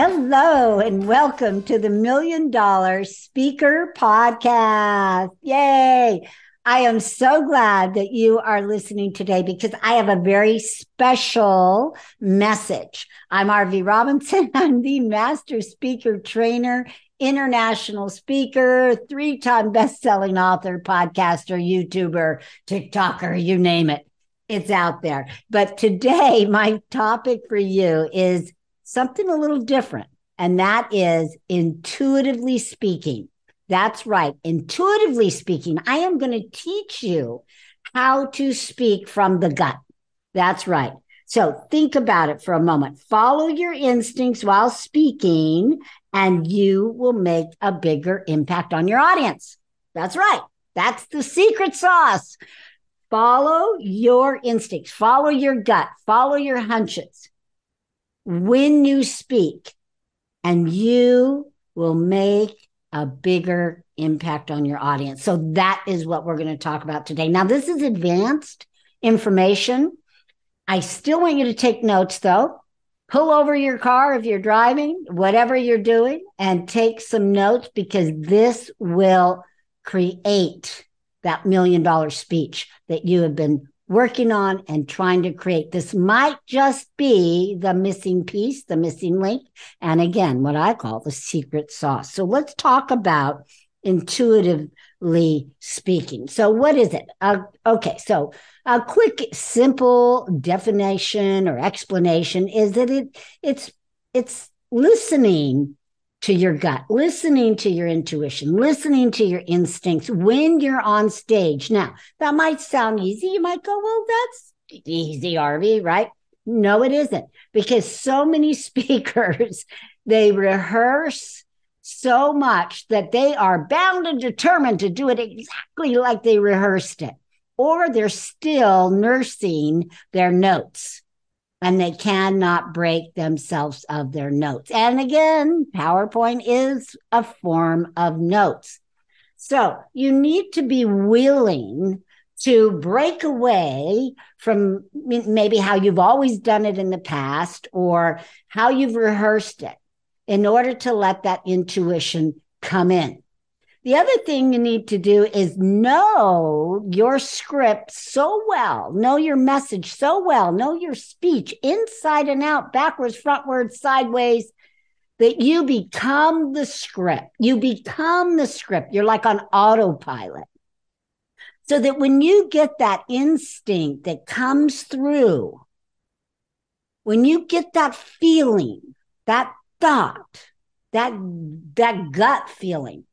Hello and welcome to the Million Dollar Speaker Podcast. Yay! I am so glad that you are listening today because I have a very special message. I'm Arvee Robinson. I'm the master speaker trainer, international speaker, three-time best-selling author, podcaster, YouTuber, TikToker, you name it. It's out there. But today, my topic for you is something a little different, and that is intuitively speaking. That's right. Intuitively speaking, I am going to teach you how to speak from the gut. That's right. So think about it for a moment. Follow your instincts while speaking, and you will make a bigger impact on your audience. That's right. That's the secret sauce. Follow your instincts. Follow your gut. Follow your hunches when you speak, and you will make a bigger impact on your audience. So that is what we're going to talk about today. Now, this is advanced information. I still want you to take notes, though. Pull over your car if you're driving, whatever you're doing, and take some notes because this will create that million-dollar speech that you have been working on and trying to create. This might just be the missing piece, the missing link, and again, what I call the secret sauce. So let's talk about intuitively speaking. So what is it? So a quick, simple definition or explanation is that it's listening to your gut, listening to your intuition, listening to your instincts when you're on stage. Now, that might sound easy. You might go, well, that's easy, Arvee, right? No, it isn't, because so many speakers, they rehearse so much that they are bound and determined to do it exactly like they rehearsed it, or they're still nursing their notes, and they cannot break themselves of their notes. And again, PowerPoint is a form of notes. So you need to be willing to break away from maybe how you've always done it in the past or how you've rehearsed it in order to let that intuition come in. The other thing you need to do is know your script so well, know your message so well, know your speech inside and out, backwards, frontwards, sideways, that you become the script. You become the script. You're like on autopilot. So that when you get that instinct that comes through, when you get that feeling, that thought, that gut feeling,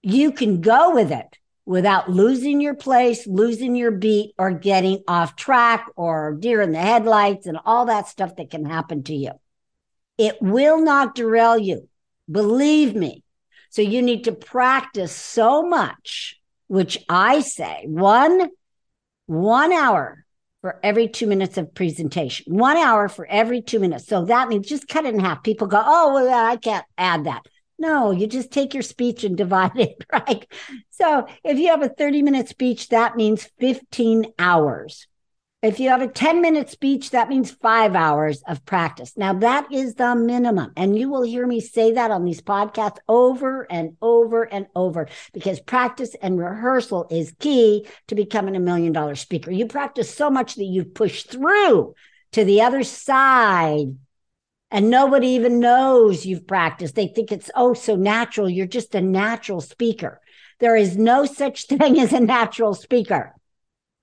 you can go with it without losing your place, losing your beat, or getting off track or deer in the headlights and all that stuff that can happen to you. It will not derail you. Believe me. So you need to practice so much, which I say one hour for every 2 minutes of presentation, 1 hour for every 2 minutes. So that means just cut it in half. People go, oh, well, I can't add that. No, you just take your speech and divide it, right? So if you have a 30-minute speech, that means 15 hours. If you have a 10-minute speech, that means 5 hours of practice. Now, that is the minimum. And you will hear me say that on these podcasts over and over and over because practice and rehearsal is key to becoming a million-dollar speaker. You practice so much that you push through to the other side. And nobody even knows you've practiced. They think it's, oh, so natural. You're just a natural speaker. There is no such thing as a natural speaker.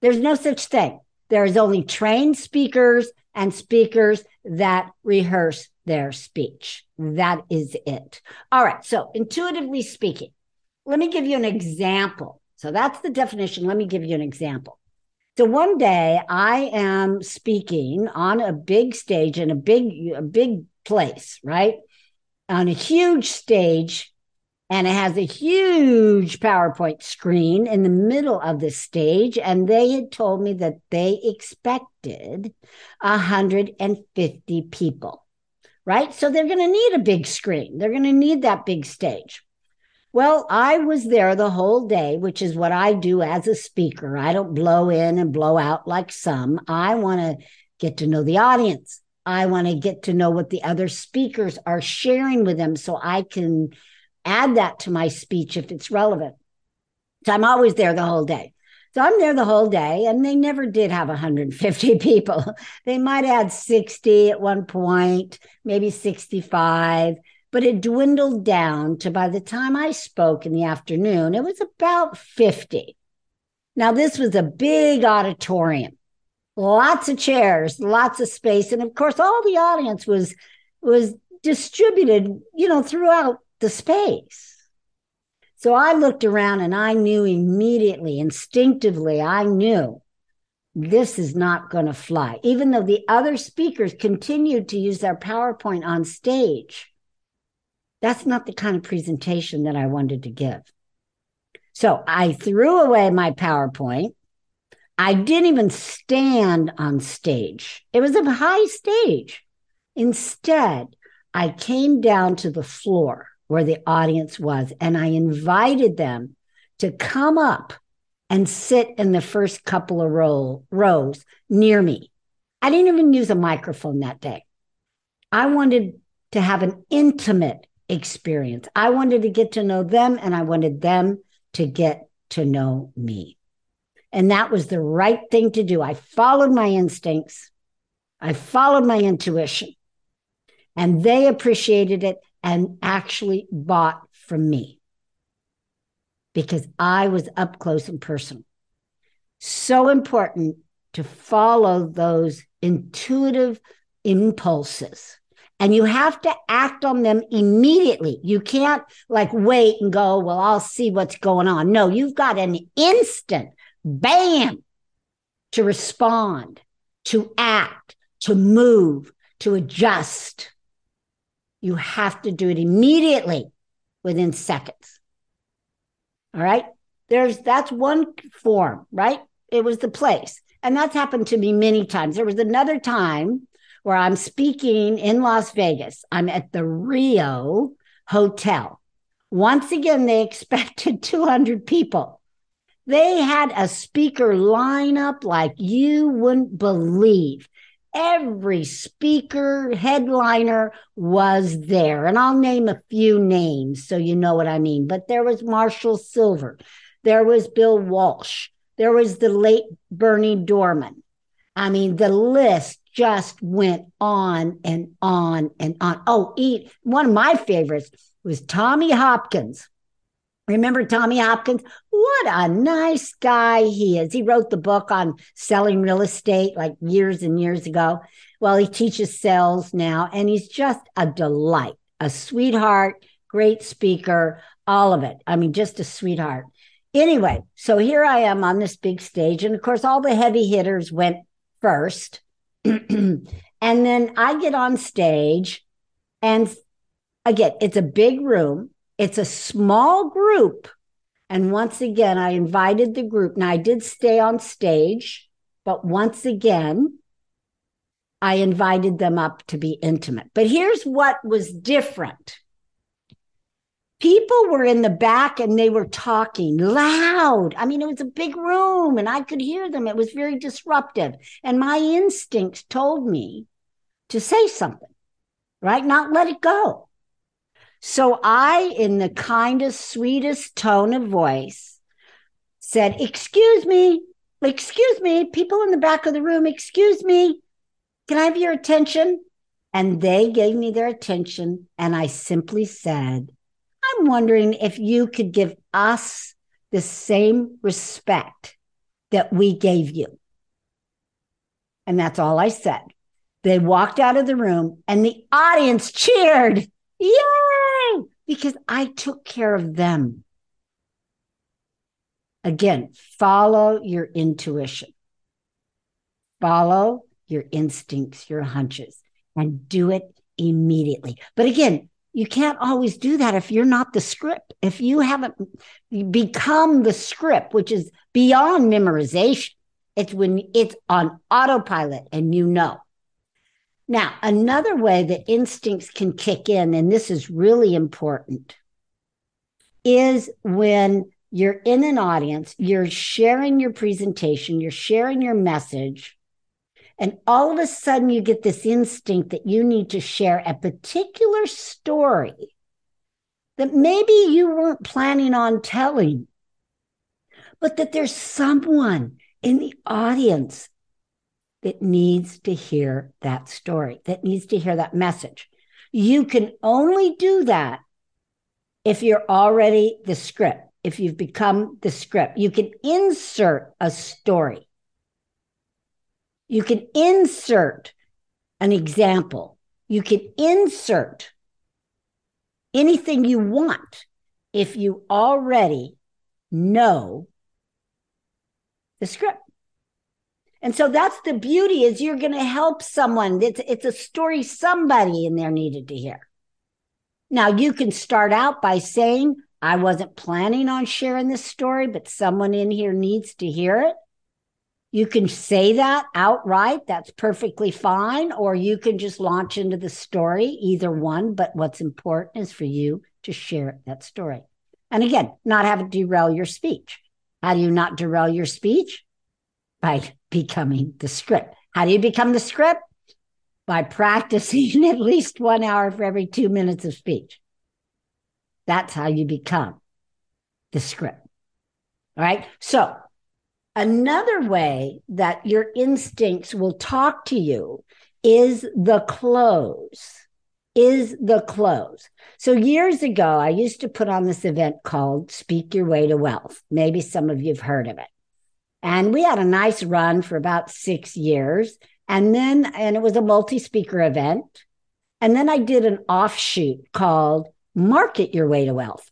There's no such thing. There is only trained speakers and speakers that rehearse their speech. That is it. All right. So intuitively speaking, let me give you an example. So that's the definition. Let me give you an example. So one day I am speaking on a big stage in a big place, right? On a huge stage, and it has a huge PowerPoint screen in the middle of the stage. And they had told me that they expected 150 people, right? So they're going to need a big screen. They're going to need that big stage. Well, I was there the whole day, which is what I do as a speaker. I don't blow in and blow out like some. I want to get to know the audience. I want to get to know what the other speakers are sharing with them so I can add that to my speech if it's relevant. So I'm always there the whole day. So I'm there the whole day, and they never did have 150 people. They might add 60 at one point, maybe 65, but it dwindled down to by the time I spoke in the afternoon, it was about 50. Now, this was a big auditorium, lots of chairs, lots of space. And of course, all the audience was distributed, throughout the space. So I looked around and I knew immediately, instinctively, I knew this is not going to fly. Even though the other speakers continued to use their PowerPoint on stage, that's not the kind of presentation that I wanted to give. So I threw away my PowerPoint. I didn't even stand on stage. It was a high stage. Instead, I came down to the floor where the audience was, and I invited them to come up and sit in the first couple of rows near me. I didn't even use a microphone that day. I wanted to have an intimate experience. I wanted to get to know them, and I wanted them to get to know me. And that was the right thing to do. I followed my instincts. I followed my intuition. And they appreciated it and actually bought from me because I was up close and personal. So important to follow those intuitive impulses. And you have to act on them immediately. You can't wait and go, well, I'll see what's going on. No, you've got an instant, bam, to respond, to act, to move, to adjust. You have to do it immediately within seconds. All right? That's one form, right? It was the place. And that's happened to me many times. There was another time where I'm speaking in Las Vegas. I'm at the Rio Hotel. Once again, they expected 200 people. They had a speaker line up like you wouldn't believe. Every speaker, headliner was there. And I'll name a few names so you know what I mean. But there was Marshall Silver. There was Bill Walsh. There was the late Bernie Dorman. I mean, the list just went on and on and on. Oh, one of my favorites was Tommy Hopkins. Remember Tommy Hopkins? What a nice guy he is. He wrote the book on selling real estate like years and years ago. Well, he teaches sales now, and he's just a delight, a sweetheart, great speaker, all of it. I mean, just a sweetheart. Anyway, so here I am on this big stage, and of course, all the heavy hitters went first. And then I get on stage, and again, it's a big room. It's a small group. And once again, I invited the group. Now, I did stay on stage, but once again, I invited them up to be intimate. But here's what was different. People were in the back and they were talking loud. I mean, it was a big room and I could hear them. It was very disruptive. And my instincts told me to say something, right? Not let it go. So I, in the kindest, sweetest tone of voice, said, excuse me, people in the back of the room, excuse me, can I have your attention? And they gave me their attention. And I simply said, I'm wondering if you could give us the same respect that we gave you. And that's all I said. They walked out of the room and the audience cheered. Yay! Because I took care of them. Again, follow your intuition. Follow your instincts, your hunches, and do it immediately. But again, you can't always do that if you're not the script. If you haven't become the script, which is beyond memorization, it's when it's on autopilot and you know. Now, another way that instincts can kick in, and this is really important, is when you're in an audience, you're sharing your presentation, you're sharing your message, And all of a sudden you get this instinct that you need to share a particular story that maybe you weren't planning on telling, but that there's someone in the audience that needs to hear that story, that needs to hear that message. You can only do that if you're already the script, if you've become the script. You can insert a story. You can insert an example. You can insert anything you want if you already know the script. And so that's the beauty, is you're going to help someone. It's a story somebody in there needed to hear. Now, you can start out by saying, I wasn't planning on sharing this story, but someone in here needs to hear it. You can say that outright. That's perfectly fine. Or you can just launch into the story, either one. But what's important is for you to share that story. And again, not have it derail your speech. How do you not derail your speech? By becoming the script. How do you become the script? By practicing at least 1 hour for every 2 minutes of speech. That's how you become the script. All right. So another way that your instincts will talk to you is the close, So years ago, I used to put on this event called Speak Your Way to Wealth. Maybe some of you have heard of it. And we had a nice run for about 6 years. And it was a multi-speaker event. And then I did an offshoot called Market Your Way to Wealth.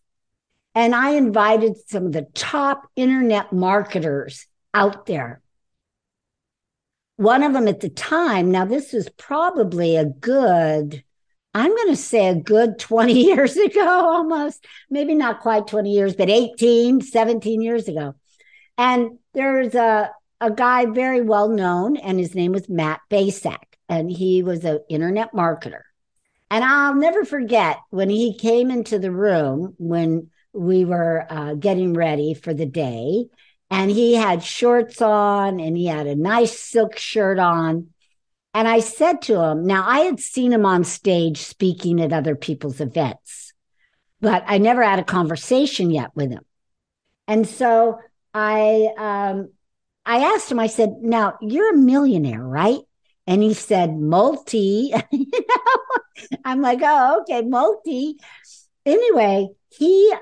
And I invited some of the top internet marketers out there. One of them at the time, now this was probably a good, I'm going to say a good 20 years ago almost, maybe not quite 20 years, but 18, 17 years ago. And there's a guy very well known, and his name was Matt Basak, and he was an internet marketer. And I'll never forget when he came into the room when we were getting ready for the day, and he had shorts on and he had a nice silk shirt on. And I said to him, now I had seen him on stage speaking at other people's events, but I never had a conversation yet with him. And so I asked him, I said, now you're a millionaire, right? And he said, multi, you know, I'm like, oh, okay, multi. Anyway, he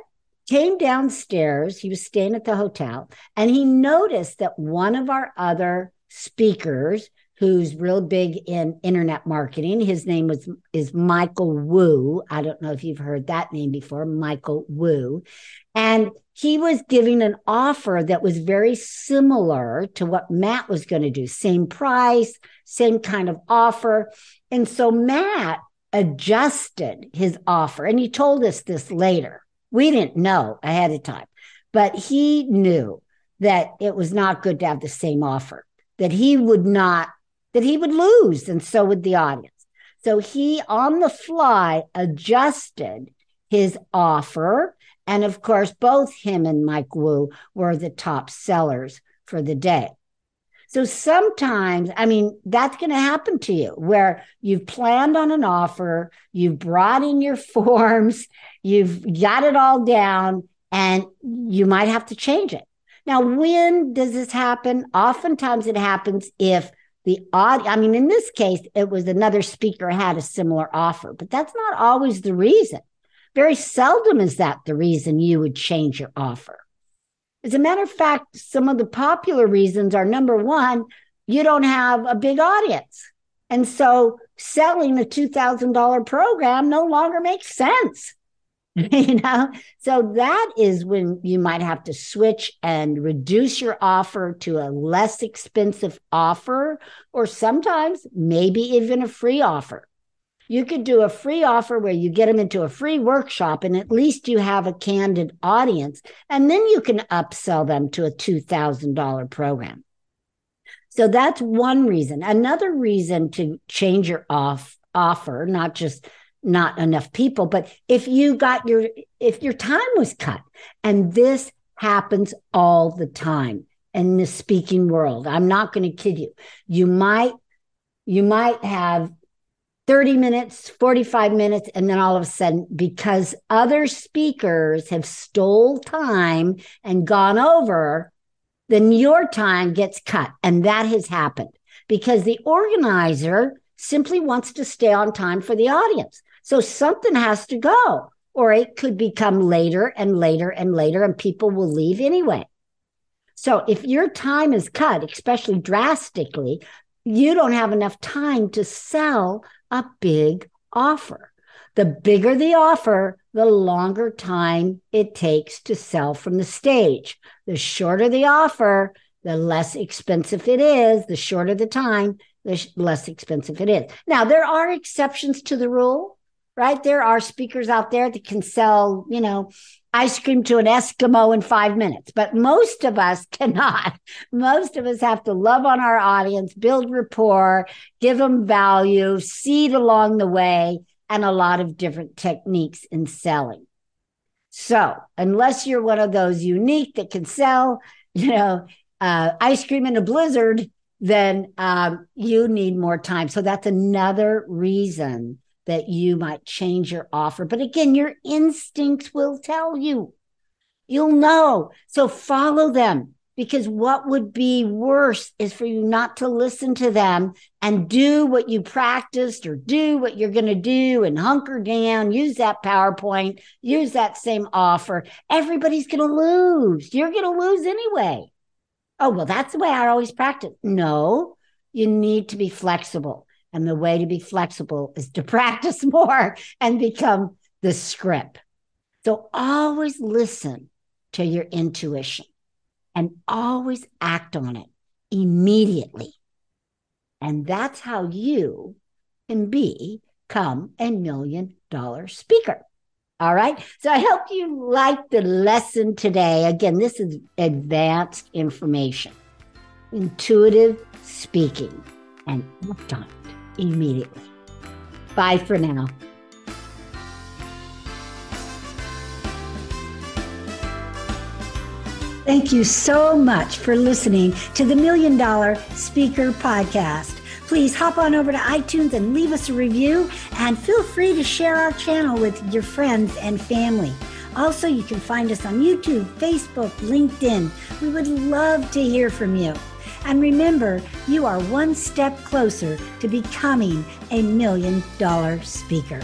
came downstairs, he was staying at the hotel, and he noticed that one of our other speakers, who's real big in internet marketing, his name is Michael Wu. I don't know if you've heard that name before, Michael Wu. And he was giving an offer that was very similar to what Matt was going to do. Same price, same kind of offer. And so Matt adjusted his offer. And he told us this later. We didn't know ahead of time, but he knew that it was not good to have the same offer, that he would not, that he would lose, and so would the audience. So he, on the fly, adjusted his offer. And of course, both him and Mike Wu were the top sellers for the day. So sometimes, I mean, that's going to happen to you where you've planned on an offer, you've brought in your forms, you've got it all down, and you might have to change it. Now, when does this happen? Oftentimes it happens if the audience, I mean, in this case, it was another speaker had a similar offer, but that's not always the reason. Very seldom is that the reason you would change your offer. As a matter of fact, some of the popular reasons are, number one, you don't have a big audience. And so selling a $2,000 program no longer makes sense, you know? So that is when you might have to switch and reduce your offer to a less expensive offer, or sometimes maybe even a free offer. You could do a free offer where you get them into a free workshop and at least you have a candid audience, and then you can upsell them to a $2,000 program. So that's one reason. Another reason to change your offer, not just not enough people, but if your time was cut, and this happens all the time in the speaking world. I'm not going to kid you. You might You might have 30 minutes, 45 minutes, and then all of a sudden, because other speakers have stole time and gone over, then your time gets cut. And that has happened because the organizer simply wants to stay on time for the audience. So something has to go, or it could become later and later and later, and people will leave anyway. So if your time is cut, especially drastically, you don't have enough time to sell a big offer. The bigger the offer, the longer time it takes to sell from the stage. The shorter the offer, the less expensive it is. The shorter the time, the less expensive it is. Now, there are exceptions to the rule, right? There are speakers out there that can sell, ice cream to an Eskimo in 5 minutes, but most of us cannot. Most of us have to love on our audience, build rapport, give them value, seed along the way, and a lot of different techniques in selling. So unless you're one of those unique that can sell, ice cream in a blizzard, then you need more time. So that's another reason that you might change your offer. But again, your instincts will tell you. You'll know. So follow them, because what would be worse is for you not to listen to them and do what you practiced or do what you're going to do and hunker down, use that PowerPoint, use that same offer. Everybody's going to lose. You're going to lose anyway. Oh, well, that's the way I always practice. No, you need to be flexible. And the way to be flexible is to practice more and become the script. So always listen to your intuition and always act on it immediately. And that's how you can become a million-dollar speaker. All right. So I hope you liked the lesson today. Again, this is advanced information, intuitive speaking, and act on it immediately. Bye for now. Thank you so much for listening to the Million Dollar Speaker Podcast. Please hop on over to iTunes and leave us a review, and feel free to share our channel with your friends and family. Also, you can find us on YouTube, Facebook, LinkedIn. We would love to hear from you. And remember, you are one step closer to becoming a million-dollar speaker.